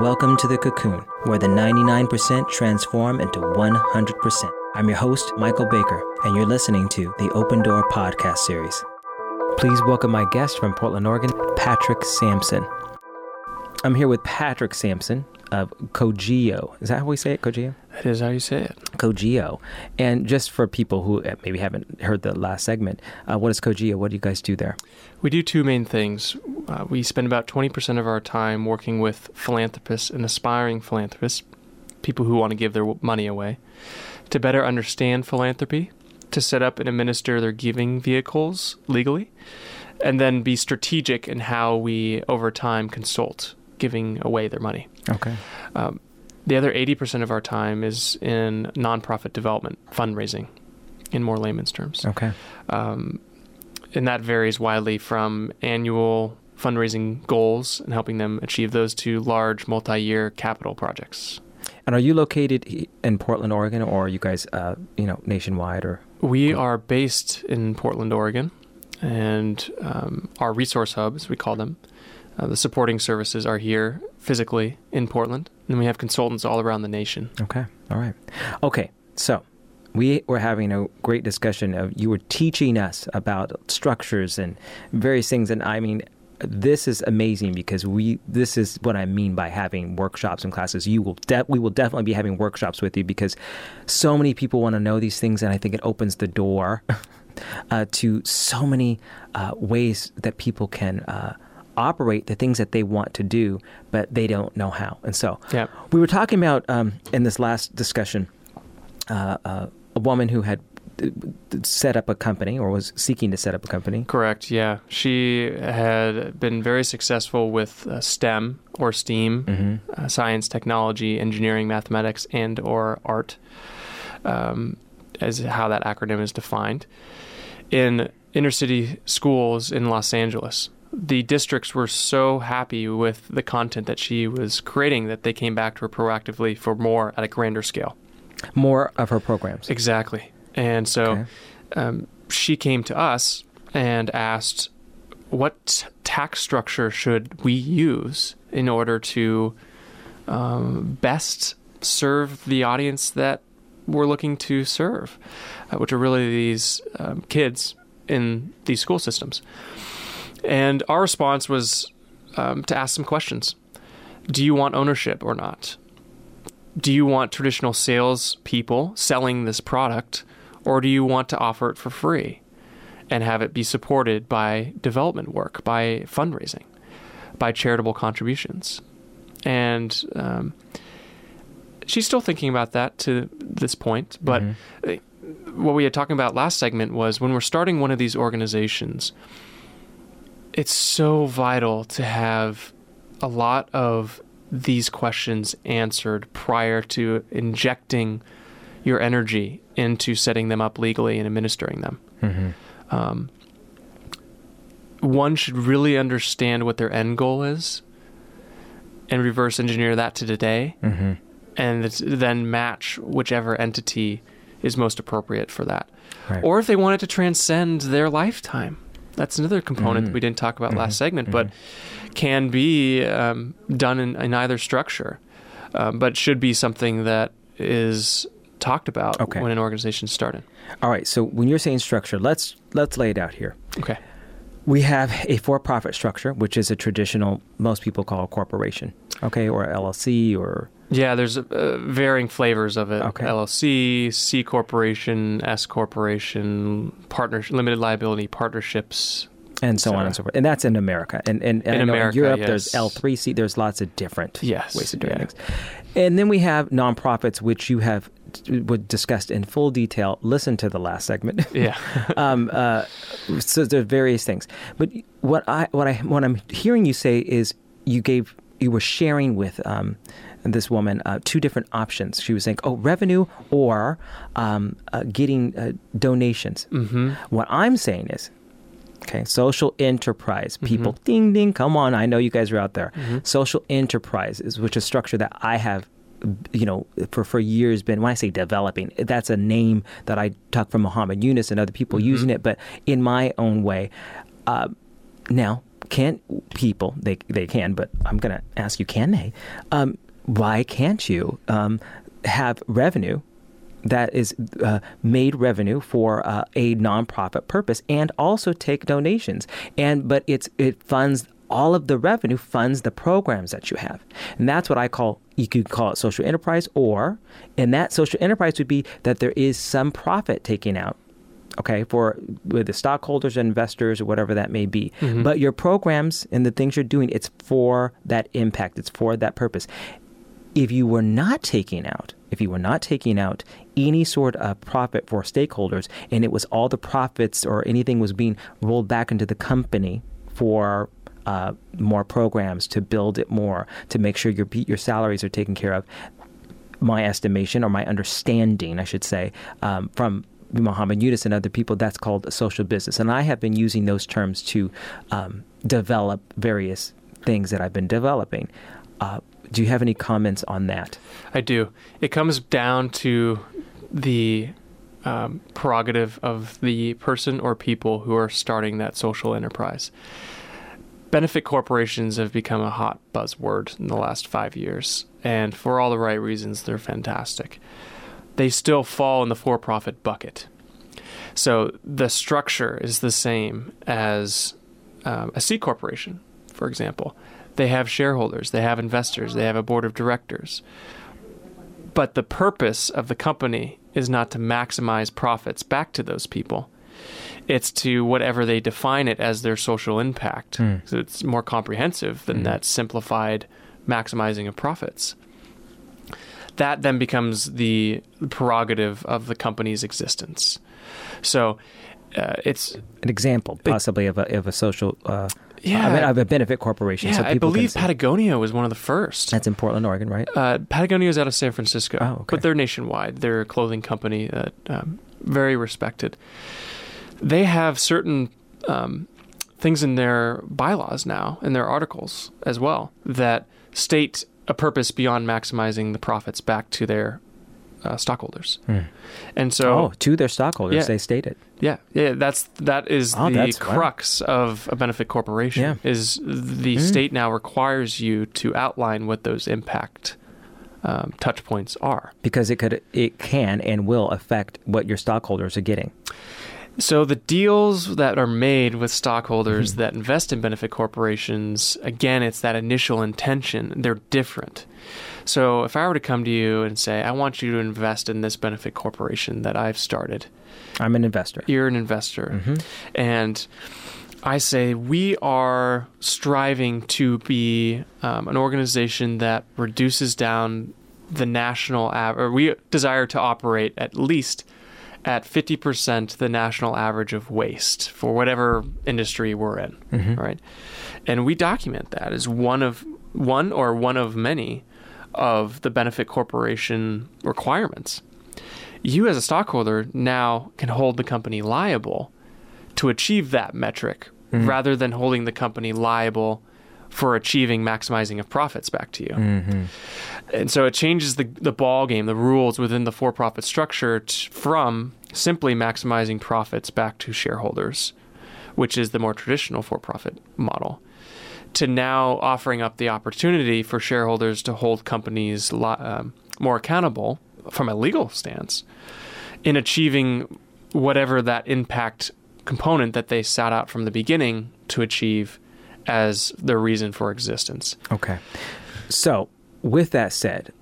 Welcome to The Cocoon, where the 99% transform into 100%. I'm your host, Michael Baker, and you're listening to the Open Door Podcast Series. Please welcome my guest from Portland, Oregon, Patrick Sampson. I'm here with Patrick Sampson of Cogeo. Is that how we say it, Cogeo? That is how you say it. Cogeo. And just for people who maybe haven't heard the last segment, what is Cogeo? What do you guys do there? We do two main things. We spend about 20% of our time working with philanthropists and aspiring philanthropists, people who want to give their money away, to better understand philanthropy, to set up and administer their giving vehicles legally, and then be strategic in how we, over time, consult giving away their money. Okay. The other 80% of our time is in nonprofit development, fundraising, in more layman's terms. Okay. And that varies widely from annual fundraising goals and helping them achieve those to large multi-year capital projects. And are you located in Portland, Oregon, or are you guys, nationwide? We are based in Portland, Oregon, and our resource hubs, we call them, the supporting services are here physically in Portland, and we have consultants all around the nation. Okay. All right. Okay. So we were having a great discussion of you were teaching us about structures and various things. And I mean, this is amazing because this is what I mean by having workshops and classes. We will definitely be having workshops with you because so many people want to know these things. And I think it opens the door to so many ways that people can, operate the things that they want to do, but they don't know how. And so we were talking about in this last discussion, a woman who had set up a company or was seeking to set up a company. Correct. Yeah. She had been very successful with STEM or STEAM, science, technology, engineering, mathematics, and or art, as how that acronym is defined, in inner city schools in Los Angeles. The districts were so happy with the content that she was creating that they came back to her proactively for more at a grander scale. More of her programs. Exactly. And so she came to us and asked, what tax structure should we use in order to best serve the audience that we're looking to serve, which are really these kids in these school systems? And our response was to ask some questions. Do you want ownership or not? Do you want traditional sales people selling this product, or do you want to offer it for free and have it be supported by development work, by fundraising, by charitable contributions? And she's still thinking about that to this point, but what we had talking about last segment was when we're starting one of these organizations, it's so vital to have a lot of these questions answered prior to injecting your energy into setting them up legally and administering them. One should really understand what their end goal is and reverse engineer that to today and then match whichever entity is most appropriate for that. Right. Or if they want it to transcend their lifetime. That's another component that we didn't talk about last segment, but can be done in either structure, but should be something that is talked about when an organization's started. All right. So when you're saying structure, let's lay it out here. Okay. We have a for-profit structure, which is a traditional, most people call a corporation, or LLC or... Yeah, there's varying flavors of it. Okay. LLC, C Corporation, S Corporation, limited liability partnerships. And so on and so forth. And that's in America. And in America, in Europe, there's L3C. There's lots of different ways of doing things. And then we have nonprofits, which you have discussed in full detail. Listen to the last segment. Yeah. So there's various things. But what I'm hearing you say is you were sharing with this woman two different options. She was saying, revenue or getting donations. What I'm saying is, social enterprise. People, ding, ding, come on. I know you guys are out there. Social enterprises, which is a structure that I have for years been, when I say developing, that's a name that I took from Muhammad Yunus and other people using it, but in my own way. Now, can people, they can, but I'm going to ask you, can they? Why can't you have revenue that is made revenue for a nonprofit purpose and also take donations? But it funds, all of the revenue funds the programs that you have. And that's what I call, you could call it social enterprise, or, and that social enterprise would be that there is some profit taken out, okay, for the stockholders, investors, or whatever that may be. Mm-hmm. But your programs and the things you're doing, it's for that impact. It's for that purpose. If you were not taking out any sort of profit for stakeholders, and it was all the profits or anything was being rolled back into the company for more programs, to build it more, to make sure your salaries are taken care of, my estimation, or my understanding, I should say, from Muhammad Yunus and other people, that's called a social business. And I have been using those terms to develop various things that I've been developing. Do you have any comments on that? I do. It comes down to the prerogative of the person or people who are starting that social enterprise. Benefit corporations have become a hot buzzword in the last 5 years, and for all the right reasons, they're fantastic. They still fall in the for-profit bucket. So the structure is the same as a C corporation, for example. They have shareholders, they have investors, they have a board of directors. But the purpose of the company is not to maximize profits back to those people. It's to whatever they define it as their social impact. Mm. So it's more comprehensive than that simplified maximizing of profits. That then becomes the prerogative of the company's existence. So it's an example, possibly, of a social, of a benefit corporation. Yeah, so I believe Patagonia was one of the first. That's in Portland, Oregon, right? Patagonia is out of San Francisco, but they're nationwide. They're a clothing company that very respected. They have certain things in their bylaws now, in their articles as well, that state a purpose beyond maximizing the profits back to their stockholders. Mm. And so to their stockholders, they state it. Yeah, that's the crux of a benefit corporation, is the state now requires you to outline what those impact touch points are, because it can and will affect what your stockholders are getting. So the deals that are made with stockholders that invest in benefit corporations, again, it's that initial intention. They're different. So if I were to come to you and say, I want you to invest in this benefit corporation that I've started. I'm an investor. You're an investor. Mm-hmm. And I say, we are striving to be an organization that reduces down the national average, or we desire to operate at least at 50% the national average of waste for whatever industry we're in, right? And we document that as one of many of the benefit corporation requirements. You as a stockholder now can hold the company liable to achieve that metric, rather than holding the company liable for achieving maximizing of profits back to you. Mm-hmm. And so it changes the ball game, the rules within the for-profit structure from simply maximizing profits back to shareholders, which is the more traditional for-profit model, to now offering up the opportunity for shareholders to hold companies more accountable from a legal stance in achieving whatever that impact component that they set out from the beginning to achieve as their reason for existence. Okay. So with that said,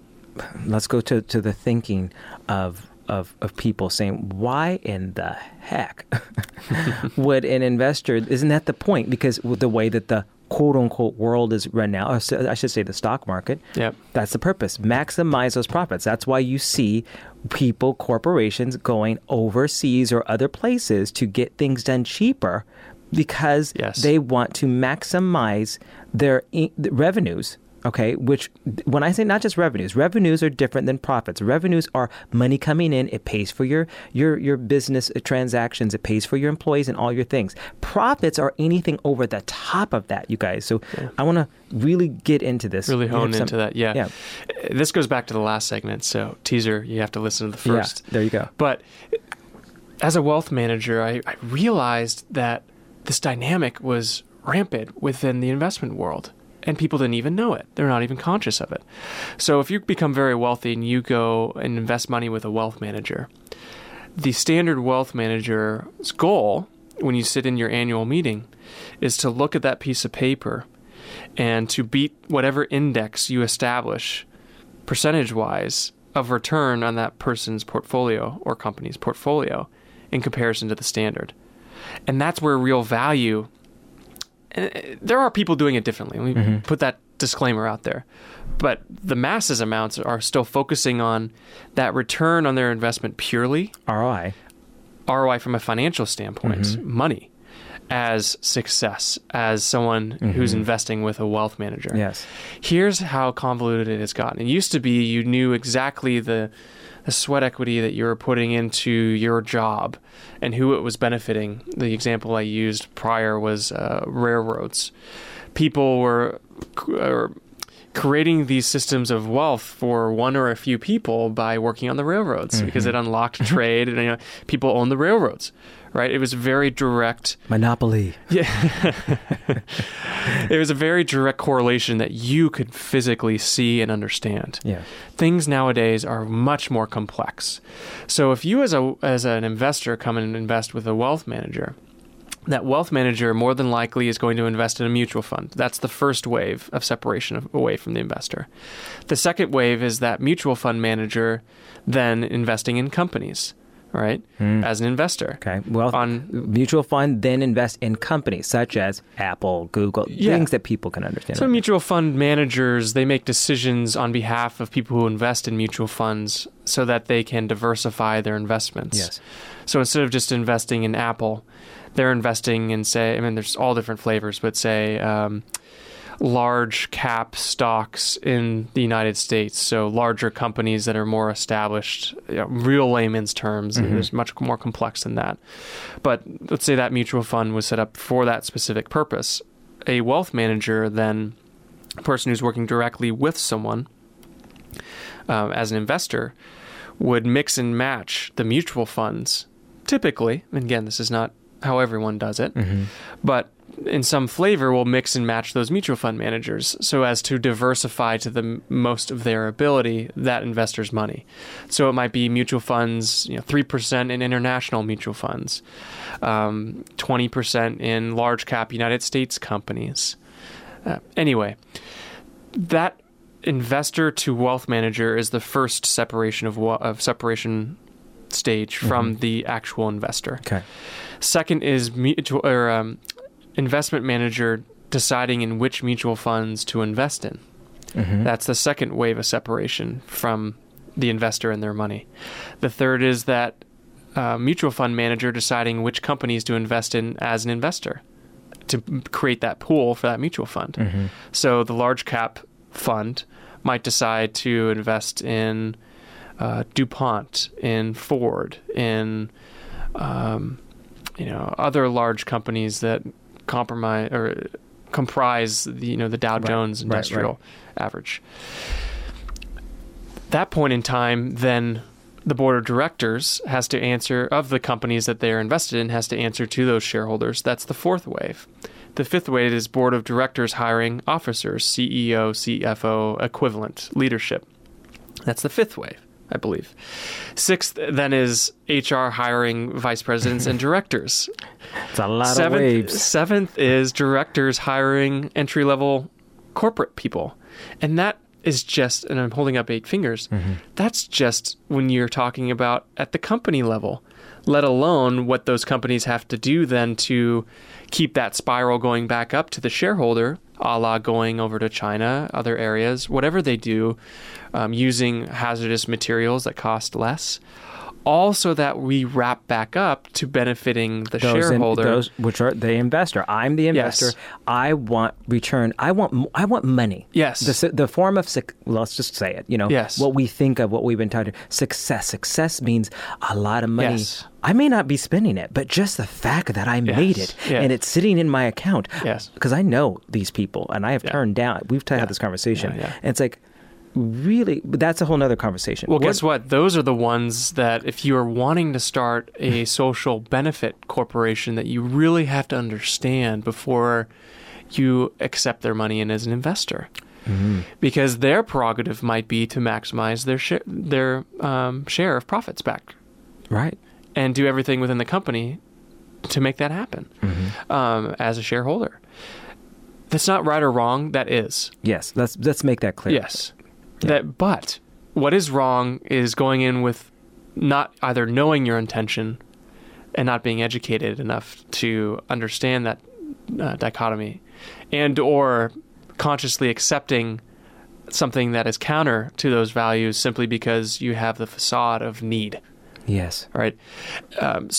let's go to the thinking of people saying, why in the heck would an investor, isn't that the point? Because with the way that the quote unquote world is run now, or I should say the stock market, that's the purpose, maximize those profits. That's why you see people, corporations going overseas or other places to get things done cheaper, because they want to maximize their revenues, okay? Which, when I say not just revenues are different than profits. Revenues are money coming in. It pays for your business transactions. It pays for your employees and all your things. Profits are anything over the top of that, you guys. So I want to really get into this. Really hone into that, yeah. This goes back to the last segment, so teaser, you have to listen to the first. Yeah, there you go. But as a wealth manager, I realized that this dynamic was rampant within the investment world. And people didn't even know it. They're not even conscious of it. So if you become very wealthy and you go and invest money with a wealth manager, the standard wealth manager's goal when you sit in your annual meeting is to look at that piece of paper and to beat whatever index you establish percentage-wise of return on that person's portfolio or company's portfolio in comparison to the standard. And that's where real value... And there are people doing it differently. Let me put that disclaimer out there. But the masses amounts are still focusing on that return on their investment purely. ROI. ROI from a financial standpoint, money, as success, as someone who's investing with a wealth manager. Yes. Here's how convoluted it has gotten. It used to be you knew exactly the sweat equity that you were putting into your job and who it was benefiting. The example I used prior was railroads. People were creating these systems of wealth for one or a few people by working on the railroads because it unlocked trade and people owned the railroads, right? It was very direct. Monopoly. Yeah. It was a very direct correlation that you could physically see and understand. Yeah. Things nowadays are much more complex. So if you as an investor come and invest with a wealth manager, that wealth manager more than likely is going to invest in a mutual fund. That's the first wave of separation away from the investor. The second wave is that mutual fund manager then investing in companies, right? As an investor. Okay. Well, on mutual fund, then invest in companies such as Apple, Google, things that people can understand. So mutual fund managers, they make decisions on behalf of people who invest in mutual funds so that they can diversify their investments. Yes. So instead of just investing in Apple, they're investing in, say, I mean, there's all different flavors, but say large cap stocks in the United States. So larger companies that are more established, real layman's terms. It's much more complex than that. But let's say that mutual fund was set up for that specific purpose. A wealth manager, then a person who's working directly with someone as an investor, would mix and match the mutual funds typically. And again, this is not how everyone does it, but in some flavor will mix and match those mutual fund managers so as to diversify to the most of their ability that investor's money. So it might be mutual funds, 3% in international mutual funds, 20% in large cap United States companies. Anyway, that investor to wealth manager is the first separation of separation stage from the actual investor. Okay. Second is investment manager deciding in which mutual funds to invest in. That's the second wave of separation from the investor and their money. The third is that mutual fund manager deciding which companies to invest in as an investor to create that pool for that mutual fund. So the large cap fund might decide to invest in DuPont, in Ford, in other large companies that comprise the Dow Jones Industrial Average. At that point in time, then the board of directors has to answer of the companies that they are invested in has to answer to those shareholders. That's the fourth wave. The fifth wave is board of directors hiring officers, CEO, CFO, equivalent leadership. That's the fifth wave, I believe. Sixth, then, is HR hiring vice presidents and directors. It's a lot of waves. Seventh is directors hiring entry-level corporate people. And that is just, and I'm holding up 8 fingers, that's just when you're talking about at the company level, let alone what those companies have to do then to keep that spiral going back up to the shareholder, a la going over to China, other areas, whatever they do, using hazardous materials that cost less, also that we wrap back up to benefiting those shareholder. Those which are the investor. I'm the investor. Yes. I want return. I want money. Yes. The form of, let's just say it, yes. What we think of, what we've been taught, success. Success means a lot of money. Yes. I may not be spending it, but just the fact that I made it and it's sitting in my account. Yes. Because I know these people and I have turned down, we've had this conversation. And it's like, really, that's a whole nother conversation. Well, guess what? Those are the ones that if you're wanting to start a social benefit corporation that you really have to understand before you accept their money in as an investor. Mm-hmm. Because their prerogative might be to maximize their share of profits back. Right. And do everything within the company to make that happen as a shareholder. That's not right or wrong. That is. Yes. Let's make that clear. Yes. Yeah. But what is wrong is going in with not either knowing your intention and not being educated enough to understand that dichotomy, and or consciously accepting something that is counter to those values simply because you have the facade of need. Yes. Right. But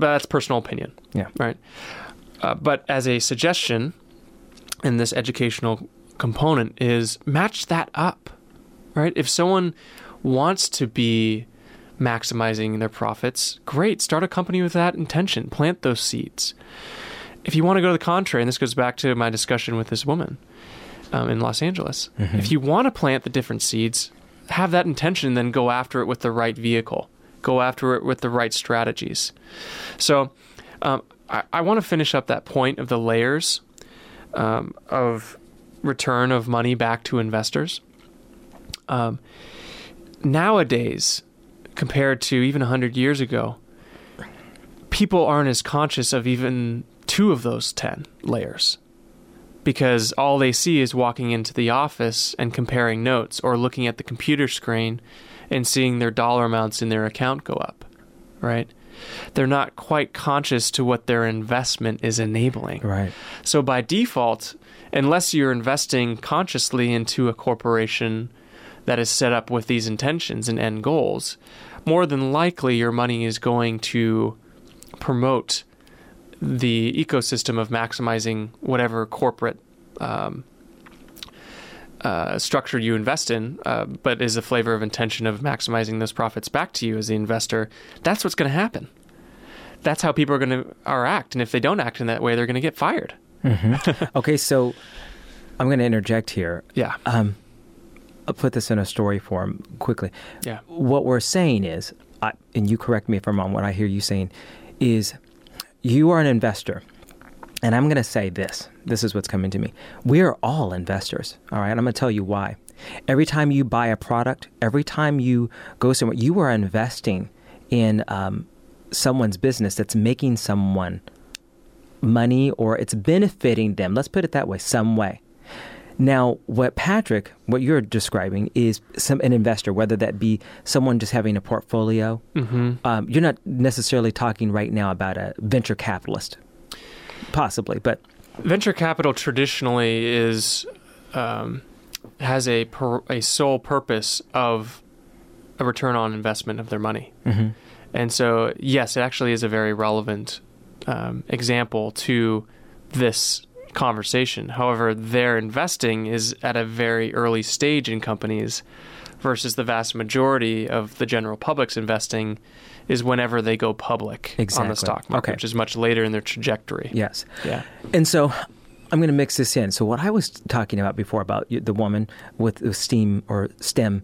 that's personal opinion. Yeah. Right. But as a suggestion in this educational component is match that up, right? If someone wants to be maximizing their profits, great. Start a company with that intention. Plant those seeds. If you want to go to the contrary, and this goes back to my discussion with this woman in Los Angeles, if you want to plant the different seeds, have that intention, then go after it with the right vehicle. Go after it with the right strategies. So I want to finish up that point of the layers of return of money back to investors. Nowadays, compared to even 100 years ago, people aren't as conscious of even two of those 10 layers because all they see is walking into the office and comparing notes or looking at the computer screen and seeing their dollar amounts in their account go up, right? They're not quite conscious to what their investment is enabling. Right. So by default, unless you're investing consciously into a corporation that is set up with these intentions and end goals, more than likely your money is going to promote the ecosystem of maximizing whatever corporate structure you invest in, but is a flavor of intention of maximizing those profits back to you as the investor. That's what's going to happen. That's how people are going to act. And if they don't act in that way, they're going to get fired. Okay, so I'm going to interject here. Yeah. I'll put this in a story form quickly. Yeah. What we're saying is, and you correct me if I'm wrong, what I hear you saying is you are an investor. And I'm going to say this. This is what's coming to me. We are all investors, all right? I'm going to tell you why. Every time you buy a product, every time you go somewhere, you are investing in someone's business that's making someone money or it's benefiting them. Let's put it that way, some way. Now, what you're describing is an investor, whether that be someone just having a portfolio. You're not necessarily talking right now about a venture capitalist. Possibly, but venture capital traditionally is has a sole purpose of a return on investment of their money, and so yes, it actually is a very relevant example to this conversation. However, their investing is at a very early stage in companies, versus the vast majority of the general public's investing is whenever they go public on the stock market, which is much later in their trajectory. Yes. Yeah. And so I'm going to mix this in. So what I was talking about before about the woman with STEAM or STEM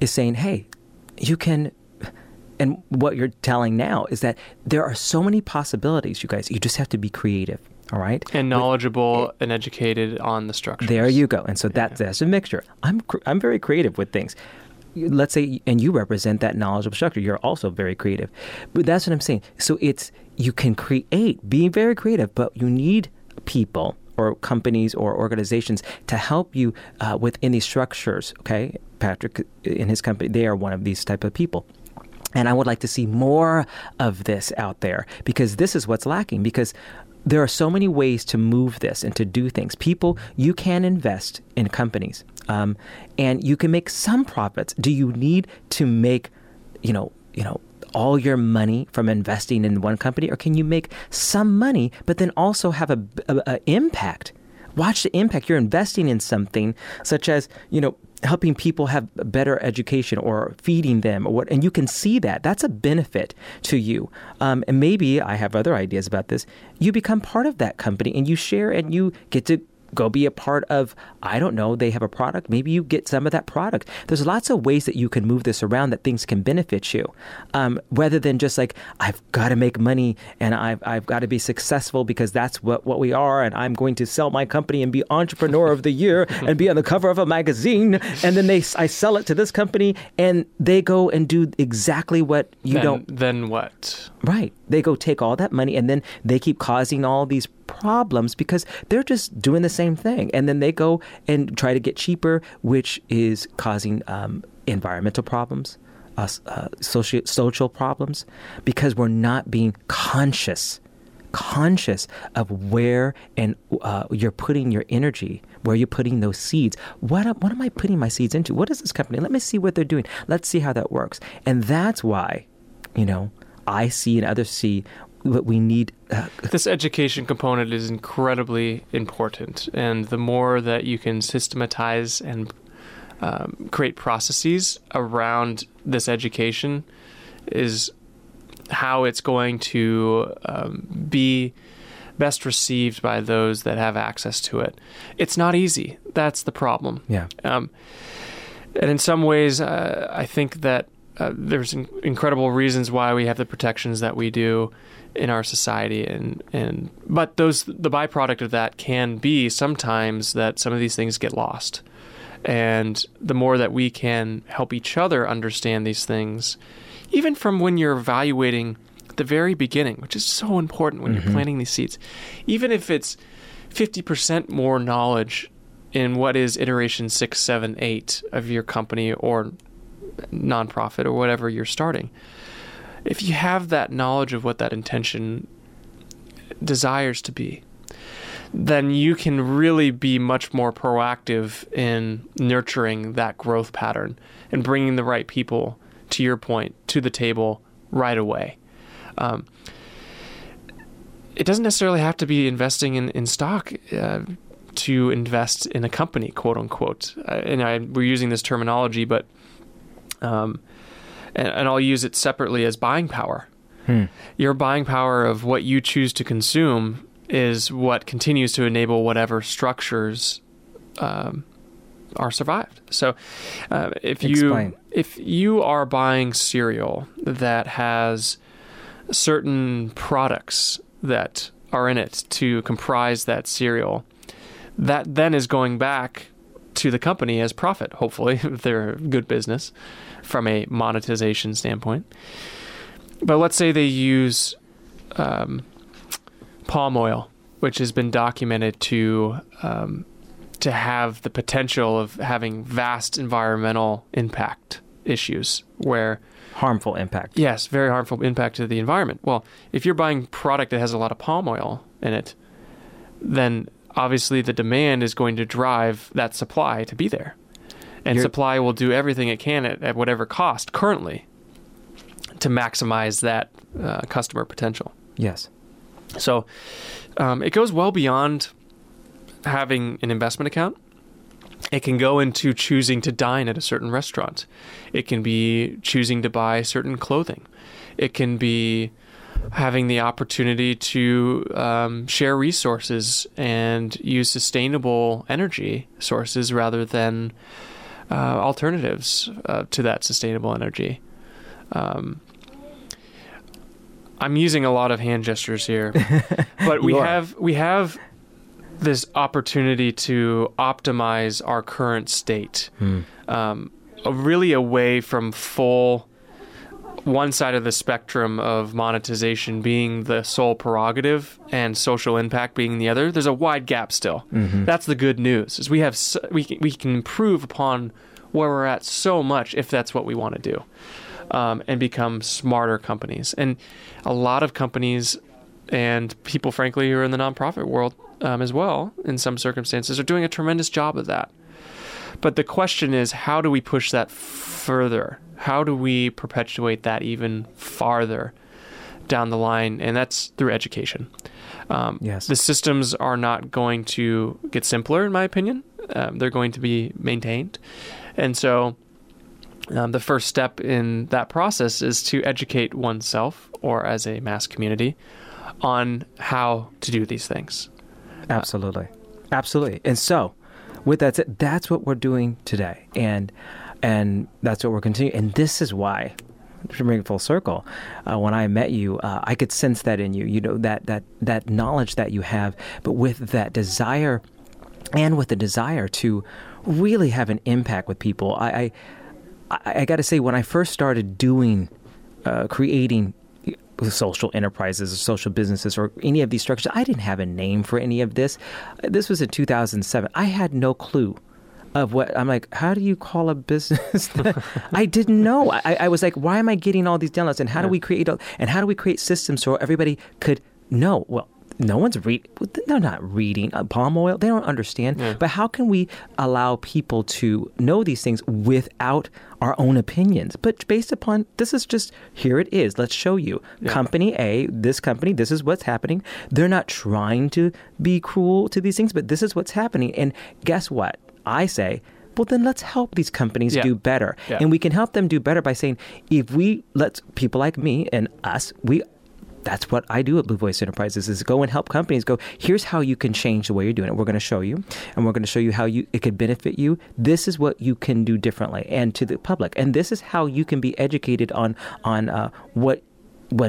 is saying, hey, you can, and what you're telling now is that there are so many possibilities, you guys. You just have to be creative. All right. And knowledgeable and educated on the structure. There you go. And so that's a mixture. I'm very creative with things. Let's say, and you represent that knowledgeable structure. You're also very creative. But that's what I'm saying. So you can create, be very creative, but you need people or companies or organizations to help you within these structures. Okay. Patrick and his company, they are one of these type of people. And I would like to see more of this out there because this is what's lacking because there are so many ways to move this and to do things. People, you can invest in companies and you can make some profits. Do you need to make, you know, all your money from investing in one company, or can you make some money but then also have an impact? Watch the impact. You're investing in something such as, helping people have better education or feeding them or what, and you can see that. That's a benefit to you. And maybe I have other ideas about this. You become part of that company and you share and you get to Go be a part of, I don't know, they have a product. Maybe you get some of that product. There's lots of ways that you can move this around that things can benefit you, rather than just like, I've got to make money and I've got to be successful because that's what we are, and I'm going to sell my company and be entrepreneur of the year and be on the cover of a magazine, and then I sell it to this company and they go and do exactly what you don't. Then what? Right. They go take all that money and then they keep causing all these problems because they're just doing the same thing. And then they go and try to get cheaper, which is causing environmental problems, social problems, because we're not being conscious of where and you're putting your energy, where you're putting those seeds. What am I putting my seeds into? What is this company? Let me see what they're doing. Let's see how that works. And that's why, I see and others see what we need. This education component is incredibly important. And the more that you can systematize and create processes around this education is how it's going to be best received by those that have access to it. It's not easy. That's the problem. Yeah. And in some ways, I think that there's incredible reasons why we have the protections that we do in our society, but the byproduct of that can be sometimes that some of these things get lost. And the more that we can help each other understand these things, even from when you're evaluating the very beginning, which is so important when you're planting these seeds, even if it's 50% more knowledge in what is iteration 6, 7, 8 of your company or nonprofit or whatever you're starting. If you have that knowledge of what that intention desires to be, then you can really be much more proactive in nurturing that growth pattern and bringing the right people, to your point, to the table right away. It doesn't necessarily have to be investing in stock to invest in a company, quote unquote. We're using this terminology, but and I'll use it separately as buying power. Your buying power of what you choose to consume is what continues to enable whatever structures are survived. So if you are buying cereal that has certain products that are in it to comprise that cereal, that then is going back to the company as profit, hopefully, if they're good business from a monetization standpoint. But let's say they use palm oil, which has been documented to have the potential of having vast environmental impact issues where... Harmful impact. Yes, very harmful impact to the environment. Well, if you're buying product that has a lot of palm oil in it, then obviously the demand is going to drive that supply to be there. And supply will do everything it can at whatever cost currently to maximize that customer potential. Yes. So it goes well beyond having an investment account. It can go into choosing to dine at a certain restaurant. It can be choosing to buy certain clothing. It can be having the opportunity to share resources and use sustainable energy sources rather than alternatives to that sustainable energy. I'm using a lot of hand gestures here, but we have this opportunity to optimize our current state, really away from full one side of the spectrum of monetization being the sole prerogative and social impact being the other. There's a wide gap still. That's the good news, is we can improve upon where we're at so much if that's what we want to do, and become smarter companies. And a lot of companies and people, frankly, who are in the nonprofit world as well, in some circumstances, are doing a tremendous job of that. But the question is, how do we push that further? How do we perpetuate that even farther down the line? And that's through education. Yes. The systems are not going to get simpler, in my opinion. They're going to be maintained. And so the first step in that process is to educate oneself, or as a mass community, on how to do these things. Absolutely. Absolutely. And so with that said, that's what we're doing today. And that's what we're continuing. And this is why, to bring it full circle, when I met you, I could sense that in you, you know, that knowledge that you have, but with that desire and with the desire to really have an impact with people. I got to say, when I first started doing, creating social enterprises or social businesses or any of these structures, I didn't have a name for any of this. This was in 2007. I had no clue of what, I'm like, how do you call a business? I didn't know. I was like, why am I getting all these downloads? And how do we create, and how do we create systems so everybody could know? Well, no one's reading. They're not reading palm oil. They don't understand. Yeah. But how can we allow people to know these things without our own opinions? But based upon, this is just, here it is. Let's show you. Yeah. Company A, this company, this is what's happening. They're not trying to be cruel to these things, but this is what's happening. And guess what? I say, well, then let's help these companies do better. Yeah. And we can help them do better by saying, if we let people like me and us, that's what I do at Blue Voice Enterprises, is go and help companies go, here's how you can change the way you're doing it. We're going to show you, and we're going to show you how it could benefit you. This is what you can do differently and to the public. And this is how you can be educated on what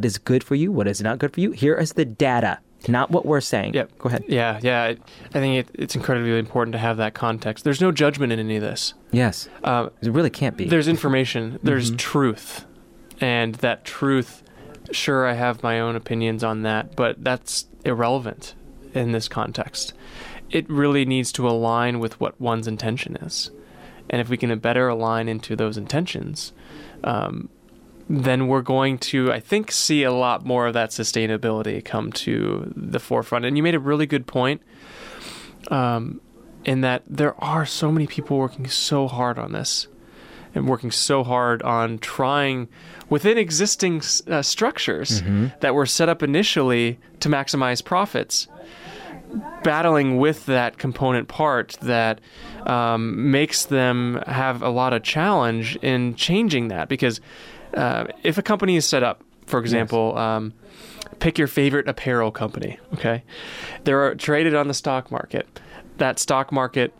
is good for you, what is not good for you. Here is the data, not what we're saying. Yep. Go ahead. Yeah. I think it's incredibly important to have that context. There's no judgment in any of this. Yes. It really can't be. There's information. There's truth. And that truth... Sure, I have my own opinions on that, but that's irrelevant in this context. It really needs to align with what one's intention is. And if we can better align into those intentions, then we're going to, I think, see a lot more of that sustainability come to the forefront. And you made a really good point in that there are so many people working so hard on this. And working so hard on trying within existing structures that were set up initially to maximize profits, battling with that component part that makes them have a lot of challenge in changing that. Because if a company is set up, for example, pick your favorite apparel company, okay? They're traded on the stock market. That stock market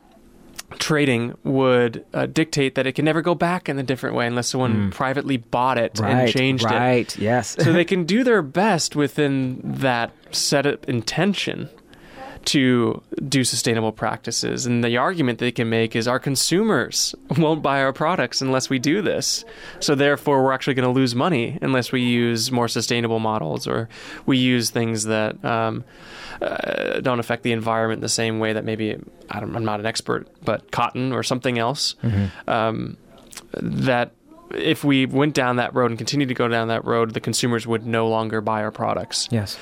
trading would dictate that it can never go back in a different way unless someone privately bought it and changed it. Right, yes. So they can do their best within that set up intention to do sustainable practices. And the argument they can make is our consumers won't buy our products unless we do this. So therefore, we're actually going to lose money unless we use more sustainable models or we use things that don't affect the environment the same way that maybe, I'm not an expert, but cotton or something else. That if we went down that road and continued to go down that road, the consumers would no longer buy our products. Yes.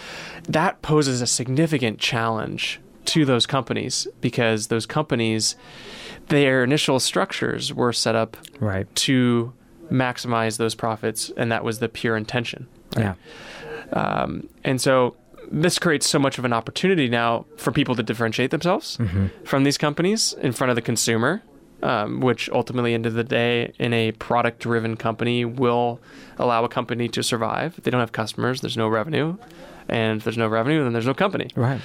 That poses a significant challenge to those companies because those companies, their initial structures were set up to maximize those profits, and that was the pure intention. Right? Yeah. And so this creates so much of an opportunity now for people to differentiate themselves from these companies in front of the consumer. Which ultimately, end of the day, in a product-driven company will allow a company to survive. If they don't have customers, there's no revenue. And if there's no revenue, then there's no company. Right.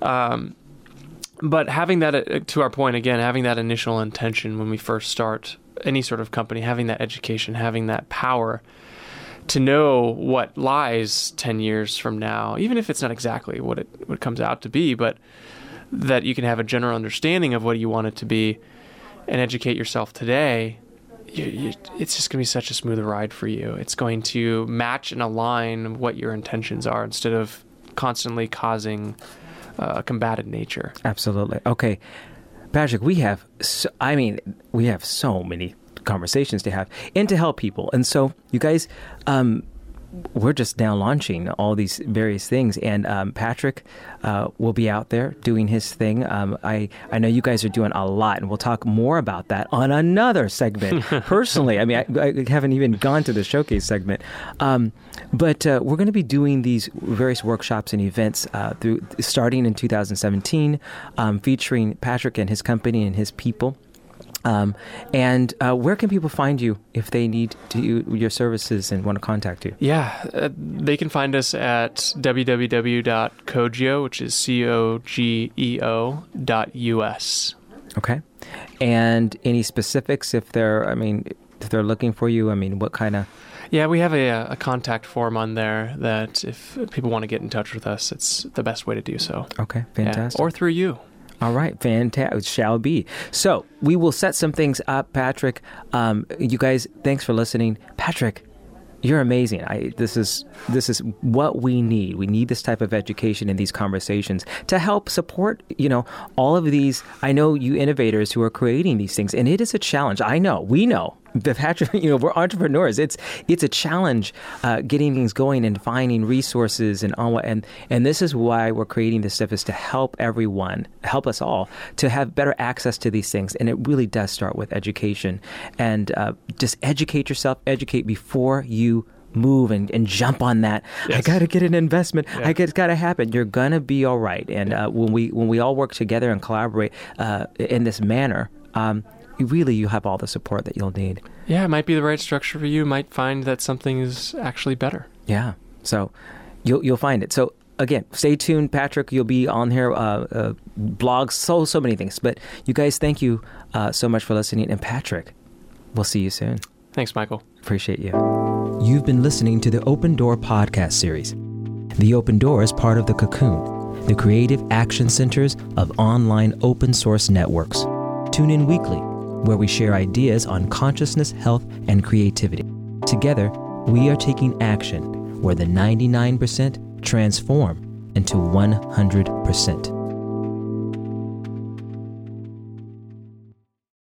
But having that, to our point again, having that initial intention when we first start any sort of company, having that education, having that power to know what lies 10 years from now, even if it's not exactly what it comes out to be, but that you can have a general understanding of what you want it to be, and educate yourself today, it's just going to be such a smooth ride for you. It's going to match and align what your intentions are instead of constantly causing a combative nature. Absolutely. Okay. Patrick, we have so many conversations to have and to help people. And so you guys, we're just now launching all these various things, and Patrick will be out there doing his thing. I know you guys are doing a lot, and we'll talk more about that on another segment. Personally, I mean, I haven't even gone to the showcase segment, but we're going to be doing these various workshops and events starting in 2017, featuring Patrick and his company and his people. Where can people find you if they need your services and want to contact you? Yeah, they can find us at www.cogeo, which is cogeo.us. Okay. And any specifics if they're looking for you? What kind of... Yeah, we have a contact form on there that if people want to get in touch with us, it's the best way to do so. Okay, fantastic. Yeah. Or through you. All right, fantastic. Shall be. So we will set some things up, Patrick. You guys, thanks for listening. Patrick, you're amazing. This is what we need. We need this type of education in these conversations to help support, all of these. I know you innovators who are creating these things, and it is a challenge. I know. We know. Patrick, we're entrepreneurs. It's a challenge getting things going and finding resources and this is why we're creating this stuff, is to help everyone, help us all to have better access to these things. And it really does start with education, and just educate yourself, educate before you move and jump on that. Yes. I got to get an investment. Yeah. It's got to happen. You're going to be all right. And when we all work together and collaborate in this manner, really, you have all the support that you'll need. Yeah, it might be the right structure for you. You might find that something is actually better. Yeah, so you'll find it. So again, stay tuned, Patrick. You'll be on here, blogs, so many things. But you guys, thank you so much for listening. And Patrick, we'll see you soon. Thanks, Michael. Appreciate you. You've been listening to the Open Door podcast series. The Open Door is part of the Cocoon, the creative action centers of online open source networks. Tune in weekly, where we share ideas on consciousness, health, and creativity. Together, we are taking action where the 99% transform into 100%.